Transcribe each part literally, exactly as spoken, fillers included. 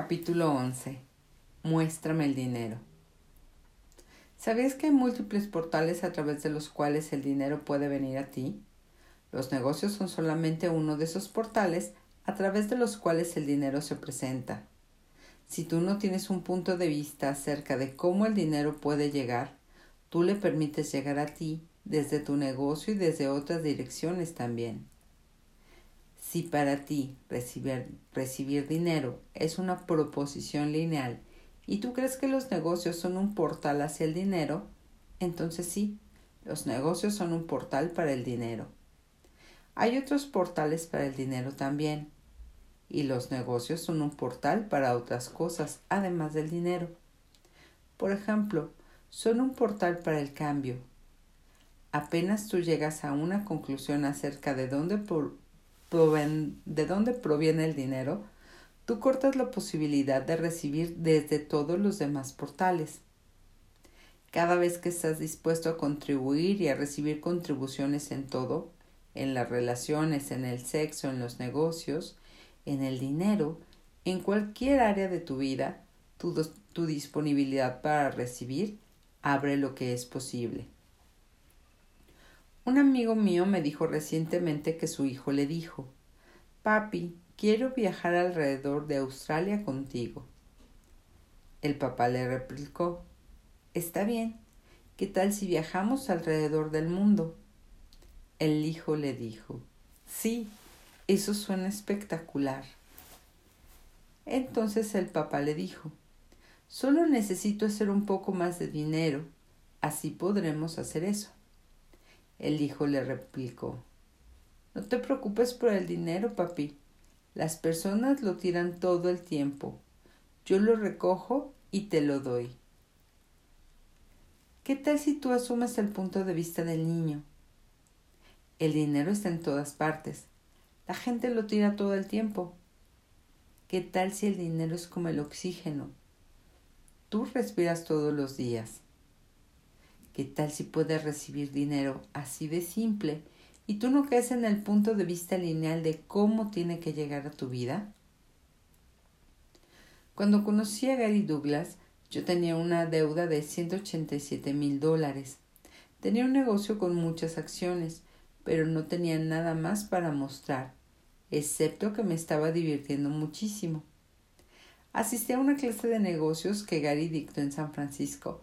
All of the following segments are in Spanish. Capítulo once. Muéstrame el dinero. ¿Sabías que hay múltiples portales a través de los cuales el dinero puede venir a ti? Los negocios son solamente uno de esos portales a través de los cuales el dinero se presenta. Si tú no tienes un punto de vista acerca de cómo el dinero puede llegar, tú le permites llegar a ti desde tu negocio y desde otras direcciones también. Si para ti recibir, recibir dinero es una proposición lineal y tú crees que los negocios son un portal hacia el dinero, entonces sí, los negocios son un portal para el dinero. Hay otros portales para el dinero también, y los negocios son un portal para otras cosas además del dinero. Por ejemplo, son un portal para el cambio. Apenas tú llegas a una conclusión acerca de dónde, proven, de dónde proviene el dinero, tú cortas la posibilidad de recibir desde todos los demás portales. Cada vez que estás dispuesto a contribuir y a recibir contribuciones en todo, en las relaciones, en el sexo, en los negocios, en el dinero, en cualquier área de tu vida, tu, tu disponibilidad para recibir abre lo que es posible. Un amigo mío me dijo recientemente que su hijo le dijo: «Papi, quiero viajar alrededor de Australia contigo». El papá le replicó: «Está bien, ¿qué tal si viajamos alrededor del mundo?». El hijo le dijo: «Sí, eso suena espectacular». Entonces el papá le dijo: «Solo necesito hacer un poco más de dinero, así podremos hacer eso». El hijo le replicó: «No te preocupes por el dinero, papi. Las personas lo tiran todo el tiempo. Yo lo recojo y te lo doy». ¿Qué tal si tú asumes el punto de vista del niño? El dinero está en todas partes. La gente lo tira todo el tiempo. ¿Qué tal si el dinero es como el oxígeno? Tú respiras todos los días. ¿Qué tal si puedes recibir dinero así de simple y tú no caes en el punto de vista lineal de cómo tiene que llegar a tu vida? Cuando conocí a Gary Douglas, yo tenía una deuda de ciento ochenta y siete mil dólares. Tenía un negocio con muchas acciones, pero no tenía nada más para mostrar, excepto que me estaba divirtiendo muchísimo. Asistí a una clase de negocios que Gary dictó en San Francisco,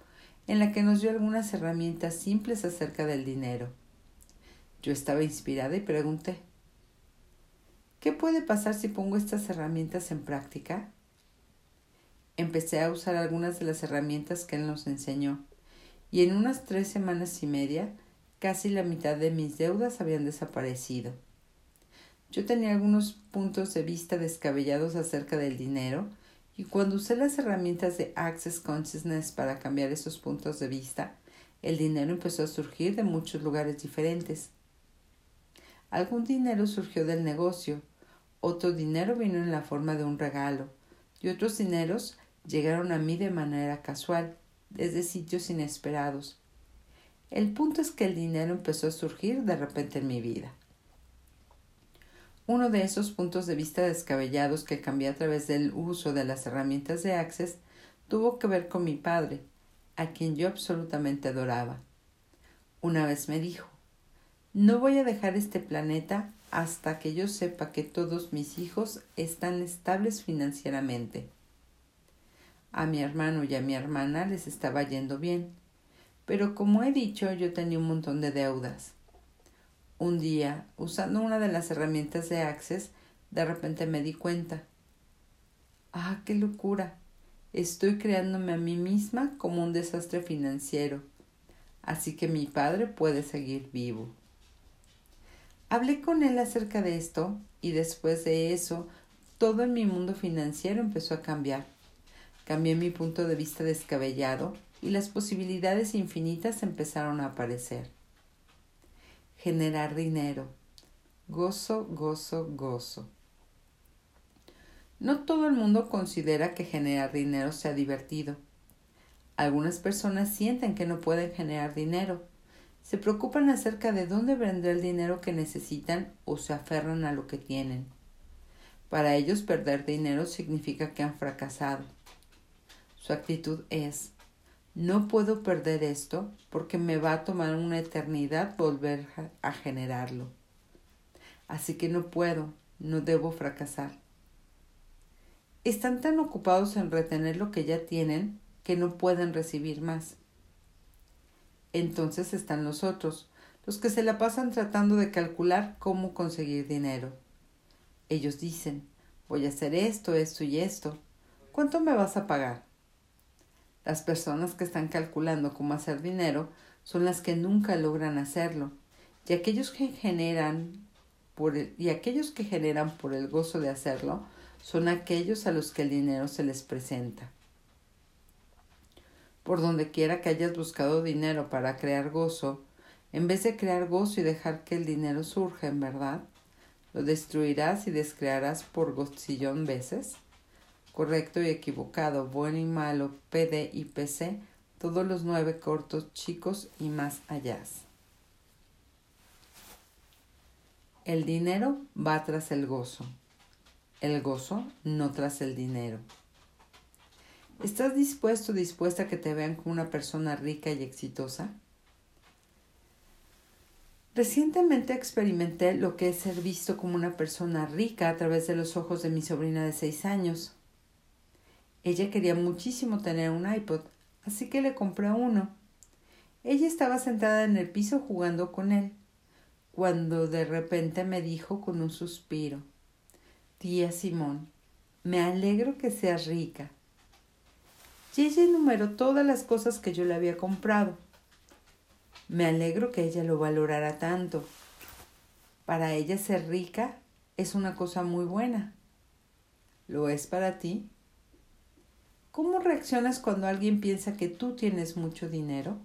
en la que nos dio algunas herramientas simples acerca del dinero. Yo estaba inspirada y pregunté: ¿qué puede pasar si pongo estas herramientas en práctica? Empecé a usar algunas de las herramientas que él nos enseñó, y en unas tres semanas y media, casi la mitad de mis deudas habían desaparecido. Yo tenía algunos puntos de vista descabellados acerca del dinero, y cuando usé las herramientas de Access Consciousness para cambiar esos puntos de vista, el dinero empezó a surgir de muchos lugares diferentes. Algún dinero surgió del negocio, otro dinero vino en la forma de un regalo, y otros dineros llegaron a mí de manera casual, desde sitios inesperados. El punto es que el dinero empezó a surgir de repente en mi vida. Uno de esos puntos de vista descabellados que cambié a través del uso de las herramientas de Access tuvo que ver con mi padre, a quien yo absolutamente adoraba. Una vez me dijo: «No voy a dejar este planeta hasta que yo sepa que todos mis hijos están estables financieramente». A mi hermano y a mi hermana les estaba yendo bien, pero como he dicho, yo tenía un montón de deudas. Un día, usando una de las herramientas de Access, de repente me di cuenta: «¡Ah, qué locura! Estoy creándome a mí misma como un desastre financiero, así que mi padre puede seguir vivo». Hablé con él acerca de esto y después de eso, todo en mi mundo financiero empezó a cambiar. Cambié mi punto de vista descabellado y las posibilidades infinitas empezaron a aparecer. Generar dinero. Gozo, gozo, gozo. No todo el mundo considera que generar dinero sea divertido. Algunas personas sienten que no pueden generar dinero. Se preocupan acerca de dónde vendrá el dinero que necesitan o se aferran a lo que tienen. Para ellos perder dinero significa que han fracasado. Su actitud es: no puedo perder esto porque me va a tomar una eternidad volver a generarlo. Así que no puedo, no debo fracasar. Están tan ocupados en retener lo que ya tienen que no pueden recibir más. Entonces están los otros, los que se la pasan tratando de calcular cómo conseguir dinero. Ellos dicen: voy a hacer esto, esto y esto. ¿Cuánto me vas a pagar? Las personas que están calculando cómo hacer dinero son las que nunca logran hacerlo, y aquellos que generan por el, y aquellos que generan por el gozo de hacerlo son aquellos a los que el dinero se les presenta. Por donde quiera que hayas buscado dinero para crear gozo, en vez de crear gozo y dejar que el dinero surja en verdad, ¿lo destruirás y descrearás por gozillón veces? Correcto y equivocado, bueno y malo, P D y P C, todos los nueve cortos, chicos y más allá. El dinero va tras el gozo. El gozo no tras el dinero. ¿Estás dispuesto o dispuesta a que te vean como una persona rica y exitosa? Recientemente experimenté lo que es ser visto como una persona rica a través de los ojos de mi sobrina de seis años. Ella quería muchísimo tener un iPod, así que le compré uno. Ella estaba sentada en el piso jugando con él, cuando de repente me dijo con un suspiro: «Tía Simón, me alegro que seas rica». Y ella enumeró todas las cosas que yo le había comprado. Me alegro que ella lo valorara tanto. Para ella ser rica es una cosa muy buena. ¿Lo es para ti? ¿Cómo reaccionas cuando alguien piensa que tú tienes mucho dinero?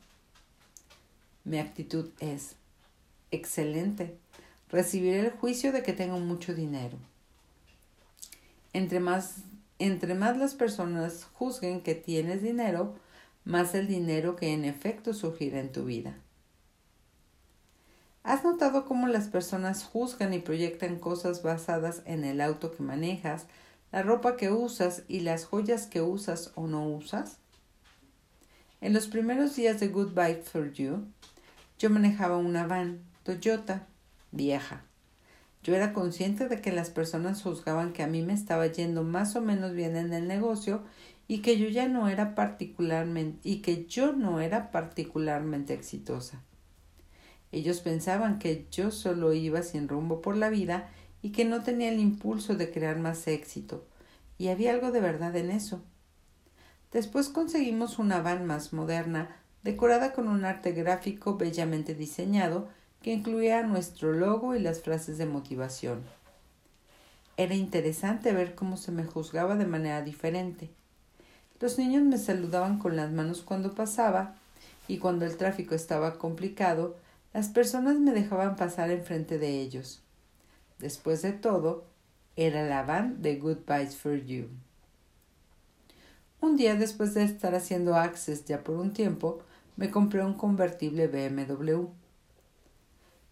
Mi actitud es: excelente, recibiré el juicio de que tengo mucho dinero. Entre más, entre más las personas juzguen que tienes dinero, más el dinero que en efecto surgirá en tu vida. ¿Has notado cómo las personas juzgan y proyectan cosas basadas en el auto que manejas, la ropa que usas y las joyas que usas o no usas? En los primeros días de Goodbye for You, yo manejaba una van, Toyota, vieja. Yo era consciente de que las personas juzgaban que a mí me estaba yendo más o menos bien en el negocio y que yo ya no era particularmente, y que yo no era particularmente exitosa. Ellos pensaban que yo solo iba sin rumbo por la vida y que no tenía el impulso de crear más éxito, y había algo de verdad en eso. Después conseguimos una van más moderna, decorada con un arte gráfico bellamente diseñado que incluía nuestro logo y las frases de motivación. Era interesante ver cómo se me juzgaba de manera diferente. Los niños me saludaban con las manos cuando pasaba, y cuando el tráfico estaba complicado, las personas me dejaban pasar enfrente de ellos. Después de todo, era la van de Goodbye for You. Un día, después de estar haciendo Access ya por un tiempo, me compré un convertible B M W.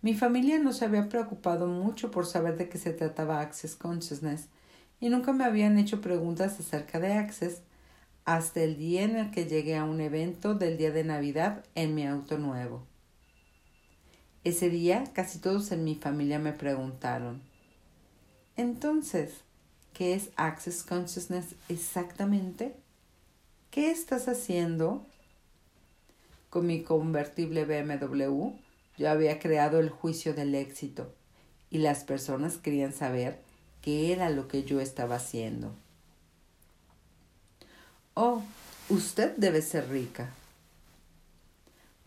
Mi familia no se había preocupado mucho por saber de qué se trataba Access Consciousness y nunca me habían hecho preguntas acerca de Access hasta el día en el que llegué a un evento del día de Navidad en mi auto nuevo. Ese día, casi todos en mi familia me preguntaron: «Entonces, ¿qué es Access Consciousness exactamente? ¿Qué estás haciendo?». Con mi convertible B M W, yo había creado el juicio del éxito, y las personas querían saber qué era lo que yo estaba haciendo. «Oh, usted debe ser rica».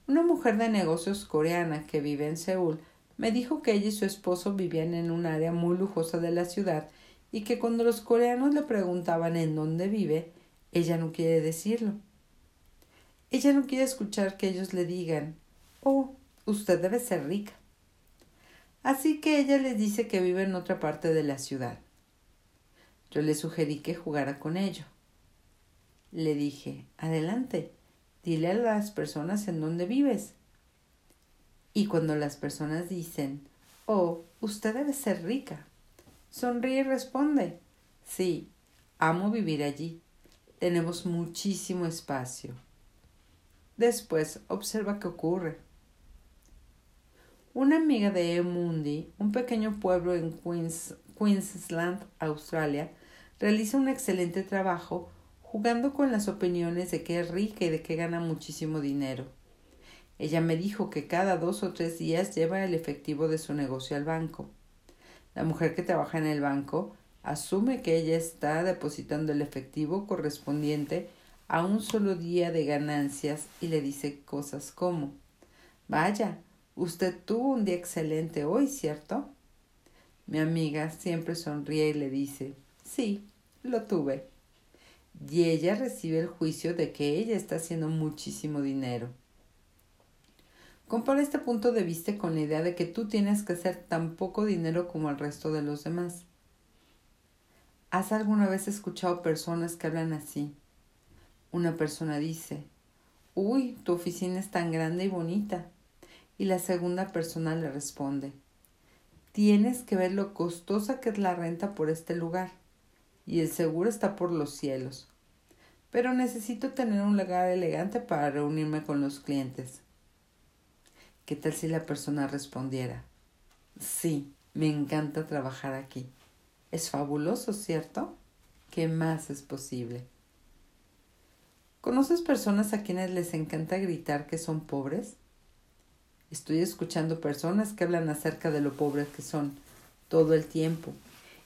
Una mujer de negocios coreana que vive en Seúl me dijo que ella y su esposo vivían en un área muy lujosa de la ciudad y que cuando los coreanos le preguntaban en dónde vive, ella no quiere decirlo. Ella no quiere escuchar que ellos le digan: «Oh, usted debe ser rica». Así que ella les dice que vive en otra parte de la ciudad. Yo le sugerí que jugara con ello. Le dije: «Adelante. Dile a las personas en dónde vives». Y cuando las personas dicen: «Oh, usted debe ser rica», Sonríe y responde. Sí, amo vivir allí. Tenemos muchísimo espacio. Después observa qué ocurre. Una amiga de E. Mundi, un pequeño pueblo en Queens, Queensland, Australia, realiza un excelente trabajo jugando con las opiniones de que es rica y de que gana muchísimo dinero. Ella me dijo que cada dos o tres días lleva el efectivo de su negocio al banco. La mujer que trabaja en el banco asume que ella está depositando el efectivo correspondiente a un solo día de ganancias y le dice cosas como: «Vaya, usted tuvo un día excelente hoy, ¿cierto?». Mi amiga siempre sonríe y le dice: «Sí, lo tuve». Y ella recibe el juicio de que ella está haciendo muchísimo dinero. Compara este punto de vista con la idea de que tú tienes que hacer tan poco dinero como el resto de los demás. ¿Has alguna vez escuchado personas que hablan así? Una persona dice: «Uy, tu oficina es tan grande y bonita». Y la segunda persona le responde: «Tienes que ver lo costosa que es la renta por este lugar. Y el seguro está por los cielos. Pero necesito tener un lugar elegante para reunirme con los clientes». ¿Qué tal si la persona respondiera: «Sí, me encanta trabajar aquí. Es fabuloso, ¿cierto? ¿Qué más es posible?». ¿Conoces personas a quienes les encanta gritar que son pobres? Estoy escuchando personas que hablan acerca de lo pobres que son todo el tiempo.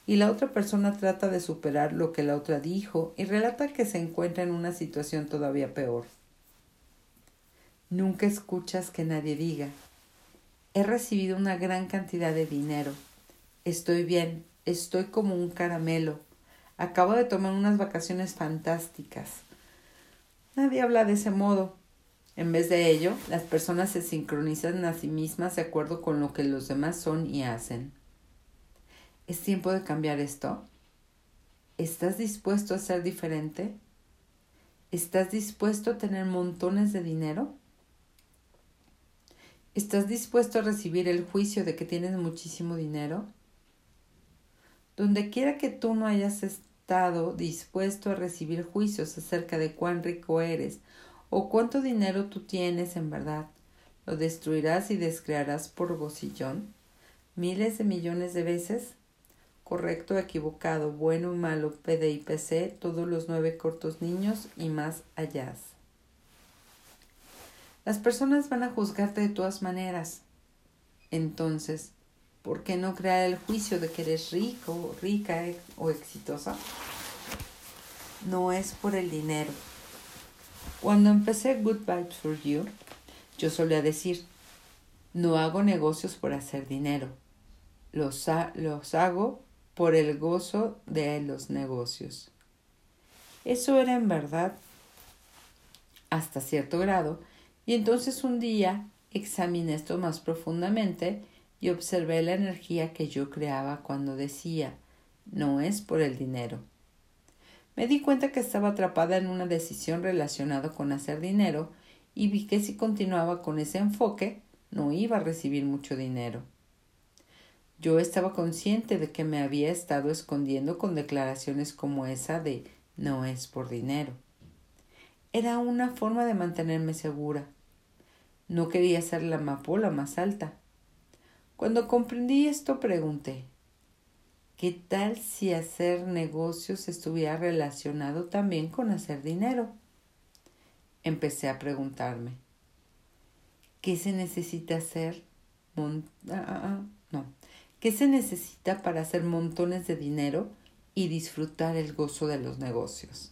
Y la otra persona trata de superar lo que la otra dijo y relata que se encuentra en una situación todavía peor. Nunca escuchas que nadie diga: «He recibido una gran cantidad de dinero. Estoy bien, estoy como un caramelo. Acabo de tomar unas vacaciones fantásticas». Nadie habla de ese modo. En vez de ello, las personas se sincronizan a sí mismas de acuerdo con lo que los demás son y hacen. ¿Es tiempo de cambiar esto? ¿Estás dispuesto a ser diferente? ¿Estás dispuesto a tener montones de dinero? ¿Estás dispuesto a recibir el juicio de que tienes muchísimo dinero? Donde quiera que tú no hayas estado dispuesto a recibir juicios acerca de cuán rico eres o cuánto dinero tú tienes en verdad, lo destruirás y descrearás por gocillón miles de millones de veces. Correcto, equivocado, bueno, malo, P D y P C, todos los nueve cortos niños y más allá. Las personas van a juzgarte de todas maneras. Entonces, ¿por qué no crear el juicio de que eres rico, rica o exitosa? No es por el dinero. Cuando empecé Goodbye for You, yo solía decir: «No hago negocios por hacer dinero. Los, ha- los hago por el gozo de los negocios». Eso era en verdad hasta cierto grado, y entonces un día examiné esto más profundamente y observé la energía que yo creaba cuando decía: «No es por el dinero». Me di cuenta que estaba atrapada en una decisión relacionada con hacer dinero y vi que si continuaba con ese enfoque no iba a recibir mucho dinero. Yo estaba consciente de que me había estado escondiendo con declaraciones como esa de «no es por dinero». Era una forma de mantenerme segura. No quería ser la amapola más alta. Cuando comprendí esto, pregunté: ¿qué tal si hacer negocios estuviera relacionado también con hacer dinero? Empecé a preguntarme: ¿qué se necesita hacer? Mon- ah, no. ¿Qué se necesita para hacer montones de dinero y disfrutar el gozo de los negocios?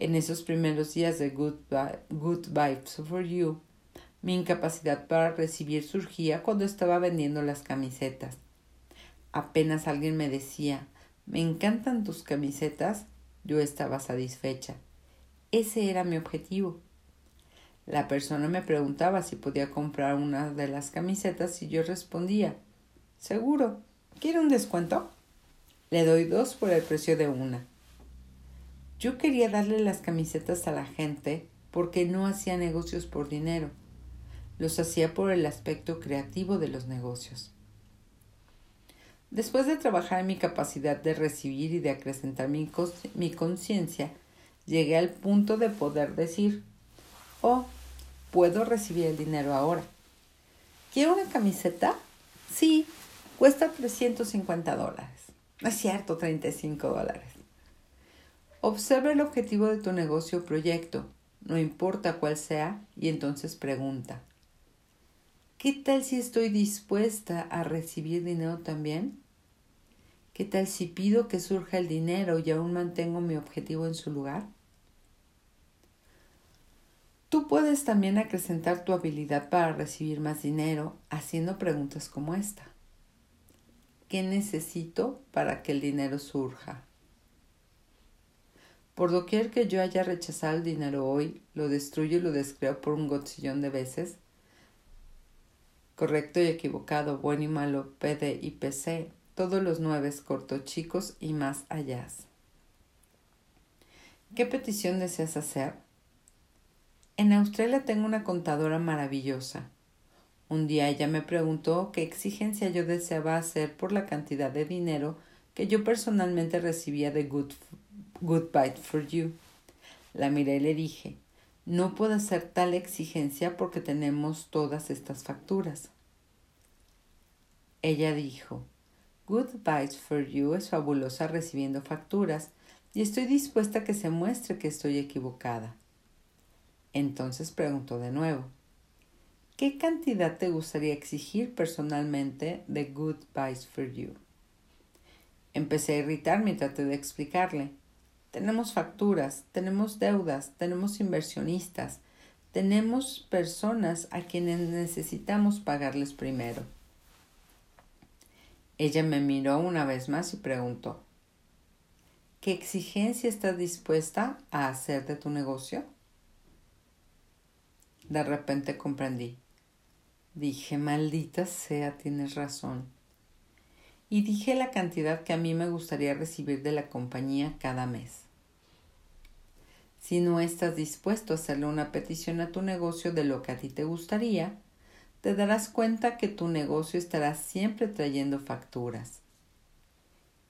En esos primeros días de Goodbye, Goodbye for You, mi incapacidad para recibir surgía cuando estaba vendiendo las camisetas. Apenas alguien me decía: «Me encantan tus camisetas», yo estaba satisfecha. Ese era mi objetivo. La persona me preguntaba si podía comprar una de las camisetas y yo respondía: «Seguro, ¿quiere un descuento? Le doy dos por el precio de una». Yo quería darle las camisetas a la gente porque no hacía negocios por dinero. Los hacía por el aspecto creativo de los negocios. Después de trabajar en mi capacidad de recibir y de acrecentar mi, consci- mi conciencia, llegué al punto de poder decir, oh, puedo recibir el dinero ahora. ¿Quiero una camiseta? Sí, cuesta trescientos cincuenta dólares. No es cierto, treinta y cinco dólares. Observa el objetivo de tu negocio o proyecto, no importa cuál sea, y entonces pregunta, ¿qué tal si estoy dispuesta a recibir dinero también? ¿Qué tal si pido que surja el dinero y aún mantengo mi objetivo en su lugar? Tú puedes también acrecentar tu habilidad para recibir más dinero haciendo preguntas como esta. ¿Qué necesito para que el dinero surja? Por doquier que yo haya rechazado el dinero hoy, lo destruyo y lo descreo por un gotillón de veces, correcto y equivocado, bueno y malo, P D y P C, todos los nueves, cortos, chicos y más allá. ¿Qué petición deseas hacer? En Australia tengo una contadora maravillosa. Un día ella me preguntó qué exigencia yo deseaba hacer por la cantidad de dinero que yo personalmente recibía de Good, Goodbye for You. La miré y le dije, no puedo hacer tal exigencia porque tenemos todas estas facturas. Ella dijo, Goodbye for You es fabulosa recibiendo facturas y estoy dispuesta a que se muestre que estoy equivocada. Entonces preguntó de nuevo, ¿qué cantidad te gustaría exigir personalmente de Goodbye for You? Empecé a irritarme y traté de explicarle. Tenemos facturas, tenemos deudas, tenemos inversionistas, tenemos personas a quienes necesitamos pagarles primero. Ella me miró una vez más y preguntó, ¿qué exigencia estás dispuesta a hacer de tu negocio? De repente comprendí. Dije, maldita sea, tienes razón. Y dije la cantidad que a mí me gustaría recibir de la compañía cada mes. Si no estás dispuesto a hacerle una petición a tu negocio de lo que a ti te gustaría, te darás cuenta que tu negocio estará siempre trayendo facturas.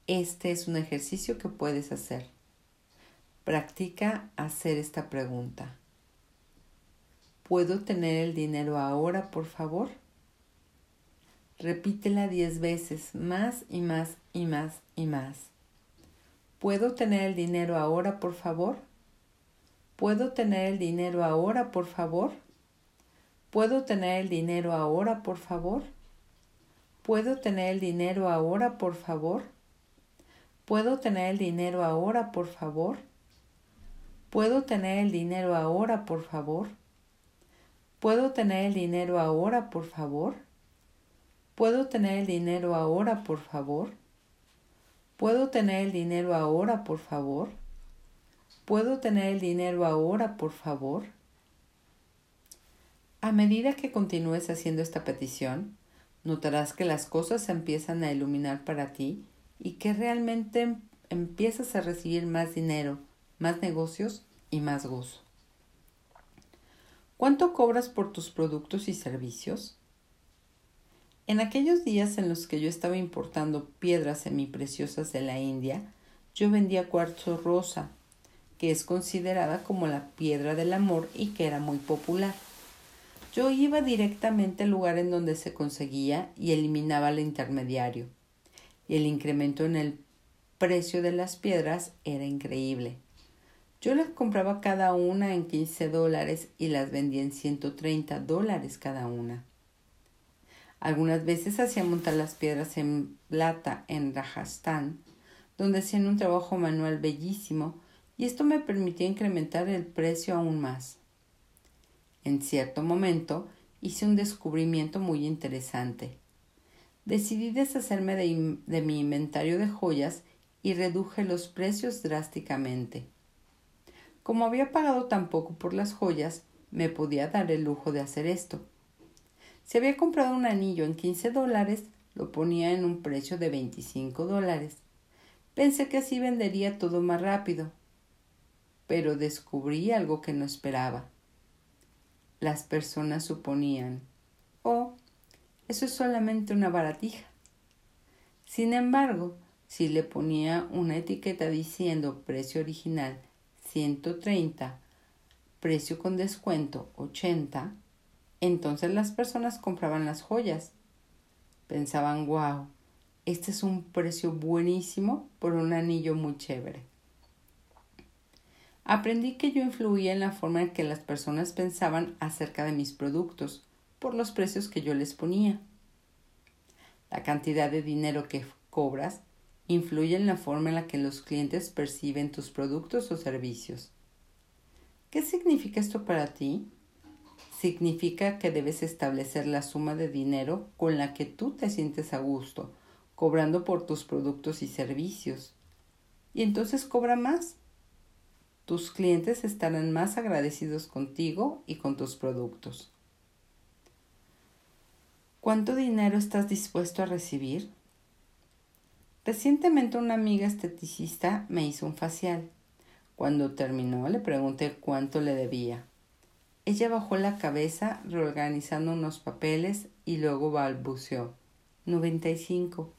Este es un ejercicio que puedes hacer. Practica hacer esta pregunta. ¿Puedo tener el dinero ahora, por favor? Repítela diez veces, más y más y más y más. ¿Puedo tener el dinero ahora, por favor? ¿Puedo tener el dinero ahora, por favor? ¿Puedo tener el dinero ahora, por favor? ¿Puedo tener el dinero ahora, por favor? ¿Puedo tener el dinero ahora, por favor? ¿Puedo tener el dinero ahora, por favor? ¿Puedo tener el dinero ahora, por favor? ¿Puedo tener el dinero ahora, por favor? ¿Puedo tener el dinero ahora, por favor? ¿Puedo tener el dinero ahora, por favor? A medida que continúes haciendo esta petición, notarás que las cosas se empiezan a iluminar para ti y que realmente empiezas a recibir más dinero, más negocios y más gozo. ¿Cuánto cobras por tus productos y servicios? En aquellos días en los que yo estaba importando piedras semipreciosas de la India, yo vendía cuarzo rosa, que es considerada como la piedra del amor y que era muy popular. Yo iba directamente al lugar en donde se conseguía y eliminaba al intermediario. Y el incremento en el precio de las piedras era increíble. Yo las compraba cada una en quince dólares y las vendía en ciento treinta dólares cada una. Algunas veces hacía montar las piedras en plata en Rajastán, donde hacían un trabajo manual bellísimo, y esto me permitía incrementar el precio aún más. En cierto momento hice un descubrimiento muy interesante. Decidí deshacerme de, de mi inventario de joyas y reduje los precios drásticamente. Como había pagado tan poco por las joyas, me podía dar el lujo de hacer esto. Si había comprado un anillo en quince dólares, lo ponía en un precio de veinticinco dólares. Pensé que así vendería todo más rápido, pero descubrí algo que no esperaba. Las personas suponían, oh, eso es solamente una baratija. Sin embargo, si le ponía una etiqueta diciendo precio original ciento treinta, precio con descuento ochenta, entonces las personas compraban las joyas. Pensaban, wow, este es un precio buenísimo por un anillo muy chévere. Aprendí que yo influía en la forma en que las personas pensaban acerca de mis productos por los precios que yo les ponía. La cantidad de dinero que cobras influye en la forma en la que los clientes perciben tus productos o servicios. ¿Qué significa esto para ti? Significa que debes establecer la suma de dinero con la que tú te sientes a gusto, cobrando por tus productos y servicios. Y entonces cobra más. Tus clientes estarán más agradecidos contigo y con tus productos. ¿Cuánto dinero estás dispuesto a recibir? Recientemente una amiga esteticista me hizo un facial. Cuando terminó, le pregunté cuánto le debía. Ella bajó la cabeza reorganizando unos papeles y luego balbuceó. noventa y cinco.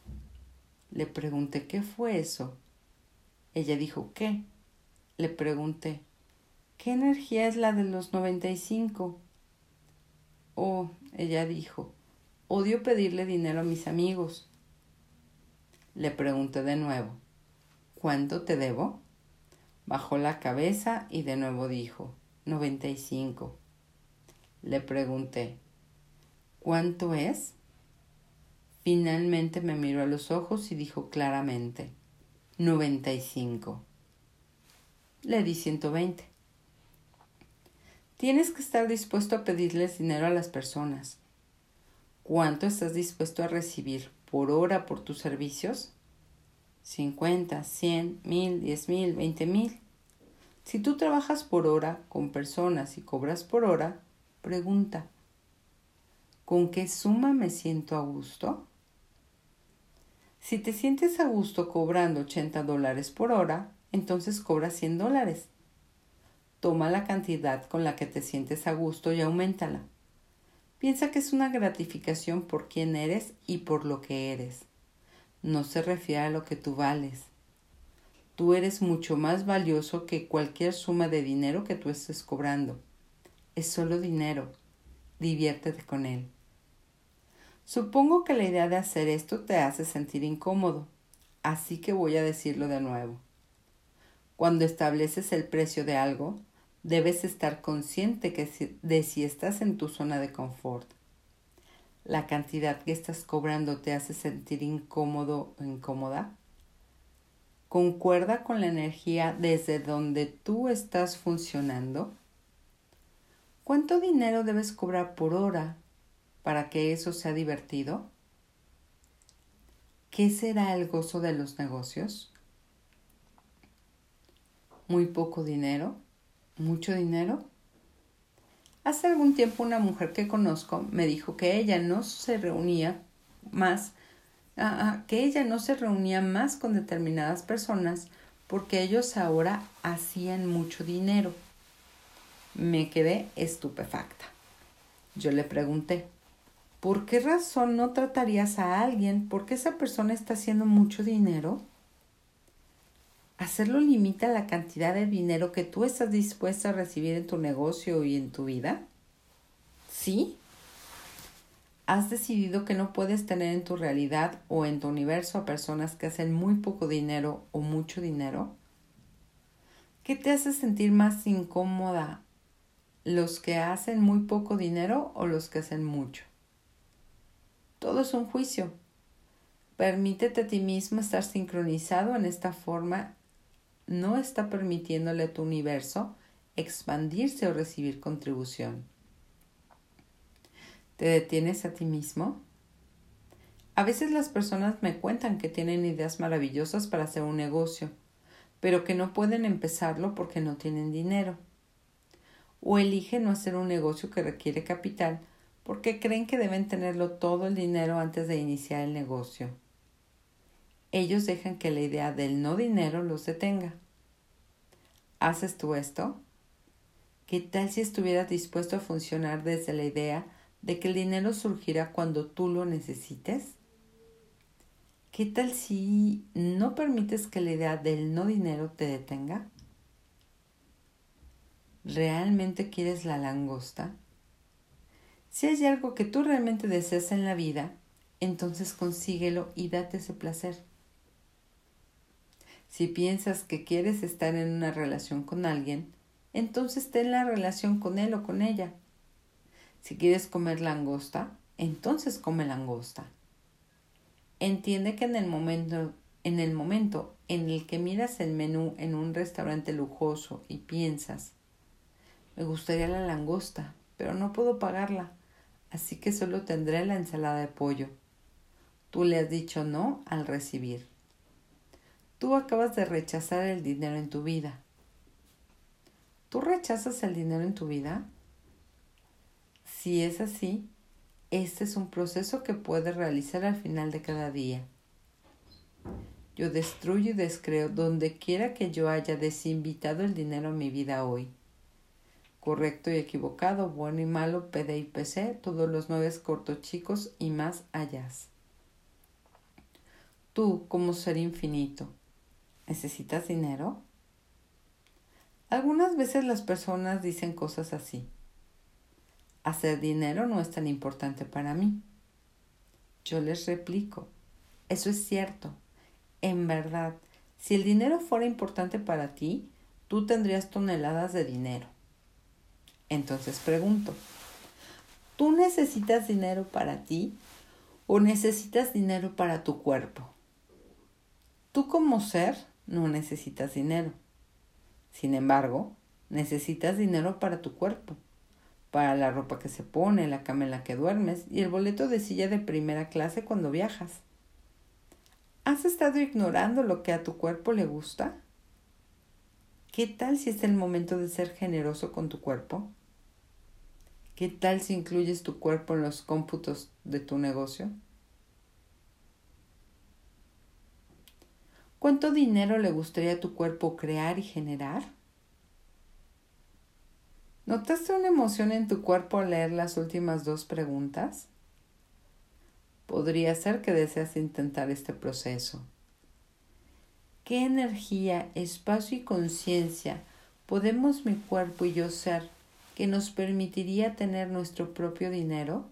Le pregunté, ¿qué fue eso? Ella dijo, ¿qué? Le pregunté, ¿qué energía es la de los noventa y cinco? Oh, ella dijo, odio pedirle dinero a mis amigos. Le pregunté de nuevo, ¿cuánto te debo? Bajó la cabeza y de nuevo dijo, noventa y cinco. Le pregunté, ¿cuánto es? Finalmente me miró a los ojos y dijo claramente, noventa y cinco. Le di ciento veinte. Tienes que estar dispuesto a pedirles dinero a las personas. ¿Cuánto estás dispuesto a recibir por hora por tus servicios? cincuenta, cien, mil, diez mil, veinte mil. Si tú trabajas por hora con personas y cobras por hora, pregunta, ¿con qué suma me siento a gusto? Si te sientes a gusto cobrando ochenta dólares por hora, entonces cobra cien dólares. Toma la cantidad con la que te sientes a gusto y auméntala. Piensa que es una gratificación por quién eres y por lo que eres. No se refiere a lo que tú vales. Tú eres mucho más valioso que cualquier suma de dinero que tú estés cobrando. Es solo dinero. Diviértete con él. Supongo que la idea de hacer esto te hace sentir incómodo, así que voy a decirlo de nuevo. Cuando estableces el precio de algo, debes estar consciente que si, de si estás en tu zona de confort. ¿La cantidad que estás cobrando te hace sentir incómodo o incómoda? ¿Concuerda con la energía desde donde tú estás funcionando? ¿Cuánto dinero debes cobrar por hora para que eso sea divertido? ¿Qué será el gozo de los negocios? ¿Muy poco dinero? ¿Mucho dinero? Hace algún tiempo una mujer que conozco me dijo que ella no se reunía más, uh, que ella no se reunía más con determinadas personas porque ellos ahora hacían mucho dinero. Me quedé estupefacta. Yo le pregunté, ¿por qué razón no tratarías a alguien porque esa persona está haciendo mucho dinero? Hacerlo limita la cantidad de dinero que tú estás dispuesta a recibir en tu negocio y en tu vida. ¿Sí? ¿Has decidido que no puedes tener en tu realidad o en tu universo a personas que hacen muy poco dinero o mucho dinero? ¿Qué te hace sentir más incómoda? ¿Los que hacen muy poco dinero o los que hacen mucho? Todo es un juicio. Permítete a ti mismo estar sincronizado en esta forma. No está permitiéndole a tu universo expandirse o recibir contribución. ¿Te detienes a ti mismo? A veces las personas me cuentan que tienen ideas maravillosas para hacer un negocio, pero que no pueden empezarlo porque no tienen dinero. O eligen no hacer un negocio que requiere capital porque creen que deben tenerlo todo el dinero antes de iniciar el negocio. Ellos dejan que la idea del no dinero los detenga. ¿Haces tú esto? ¿Qué tal si estuvieras dispuesto a funcionar desde la idea de que el dinero surgirá cuando tú lo necesites? ¿Qué tal si no permites que la idea del no dinero te detenga? ¿Realmente quieres la langosta? Si hay algo que tú realmente deseas en la vida, entonces consíguelo y date ese placer. Si piensas que quieres estar en una relación con alguien, entonces ten la relación con él o con ella. Si quieres comer langosta, entonces come langosta. Entiende que en el momento, en el momento en el que miras el menú en un restaurante lujoso y piensas, me gustaría la langosta, pero no puedo pagarla, así que solo tendré la ensalada de pollo. Tú le has dicho no al recibir. Tú acabas de rechazar el dinero en tu vida. ¿Tú rechazas el dinero en tu vida? Si es así, este es un proceso que puedes realizar al final de cada día. Yo destruyo y descreo donde quiera que yo haya desinvitado el dinero a mi vida hoy. Correcto y equivocado, bueno y malo, P D y P C, todos los nueve cortos chicos y más allá. Tú, como ser infinito, ¿necesitas dinero? Algunas veces las personas dicen cosas así. Hacer dinero no es tan importante para mí. Yo les replico, eso es cierto. En verdad, si el dinero fuera importante para ti, tú tendrías toneladas de dinero. Entonces pregunto, ¿tú necesitas dinero para ti o necesitas dinero para tu cuerpo? Tú como ser no necesitas dinero. Sin embargo, necesitas dinero para tu cuerpo, para la ropa que se pone, la cama en la que duermes y el boleto de silla de primera clase cuando viajas. ¿Has estado ignorando lo que a tu cuerpo le gusta? ¿Qué tal si es el momento de ser generoso con tu cuerpo? ¿Qué tal si incluyes tu cuerpo en los cómputos de tu negocio? ¿Cuánto dinero le gustaría a tu cuerpo crear y generar? ¿Notaste una emoción en tu cuerpo al leer las últimas dos preguntas? Podría ser que deseas intentar este proceso. ¿Qué energía, espacio y conciencia podemos mi cuerpo y yo ser que nos permitiría tener nuestro propio dinero?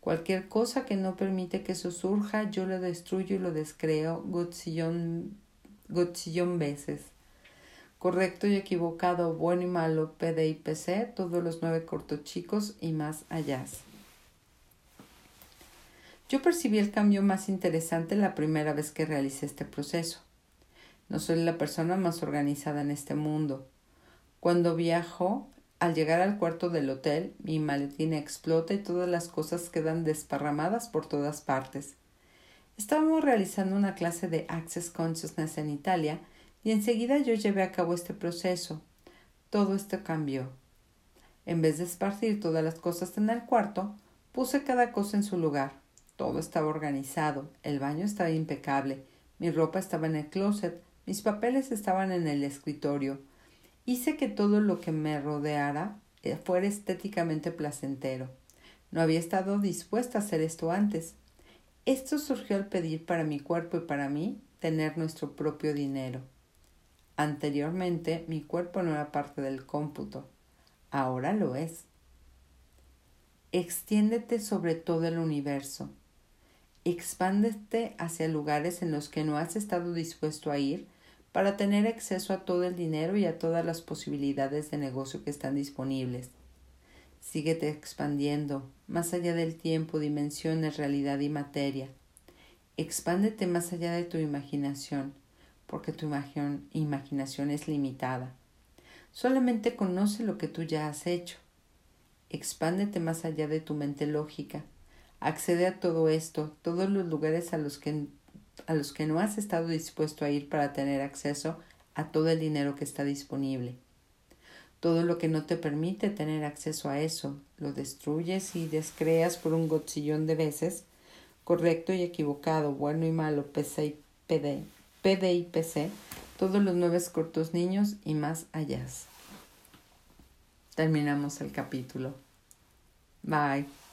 Cualquier cosa que no permite que eso surja, yo lo destruyo y lo descreo godzillón, godzillón veces. Correcto y equivocado, bueno y malo, P D y P C, todos los nueve cortochicos y más allá. Yo percibí el cambio más interesante la primera vez que realicé este proceso. No soy la persona más organizada en este mundo. Cuando viajo, al llegar al cuarto del hotel, mi maletín explota y todas las cosas quedan desparramadas por todas partes. Estábamos realizando una clase de Access Consciousness en Italia y enseguida yo llevé a cabo este proceso. Todo esto cambió. En vez de esparcir todas las cosas en el cuarto, puse cada cosa en su lugar. Todo estaba organizado, el baño estaba impecable, mi ropa estaba en el closet, mis papeles estaban en el escritorio. Hice que todo lo que me rodeara fuera estéticamente placentero. No había estado dispuesta a hacer esto antes. Esto surgió al pedir para mi cuerpo y para mí tener nuestro propio dinero. Anteriormente, mi cuerpo no era parte del cómputo. Ahora lo es. Extiéndete sobre todo el universo. Expándete hacia lugares en los que no has estado dispuesto a ir para tener acceso a todo el dinero y a todas las posibilidades de negocio que están disponibles. Síguete expandiendo, más allá del tiempo, dimensiones, realidad y materia. Expándete más allá de tu imaginación, porque tu imagin- imaginación es limitada. Solamente conoce lo que tú ya has hecho. Expándete más allá de tu mente lógica. Accede a todo esto, todos los lugares a los que a los que no has estado dispuesto a ir para tener acceso a todo el dinero que está disponible. Todo lo que no te permite tener acceso a eso, lo destruyes y descreas por un godzillón de veces, correcto y equivocado, bueno y malo, P C y P D, P D y P C, todos los nueve cortos niños y más allá. Terminamos el capítulo. Bye.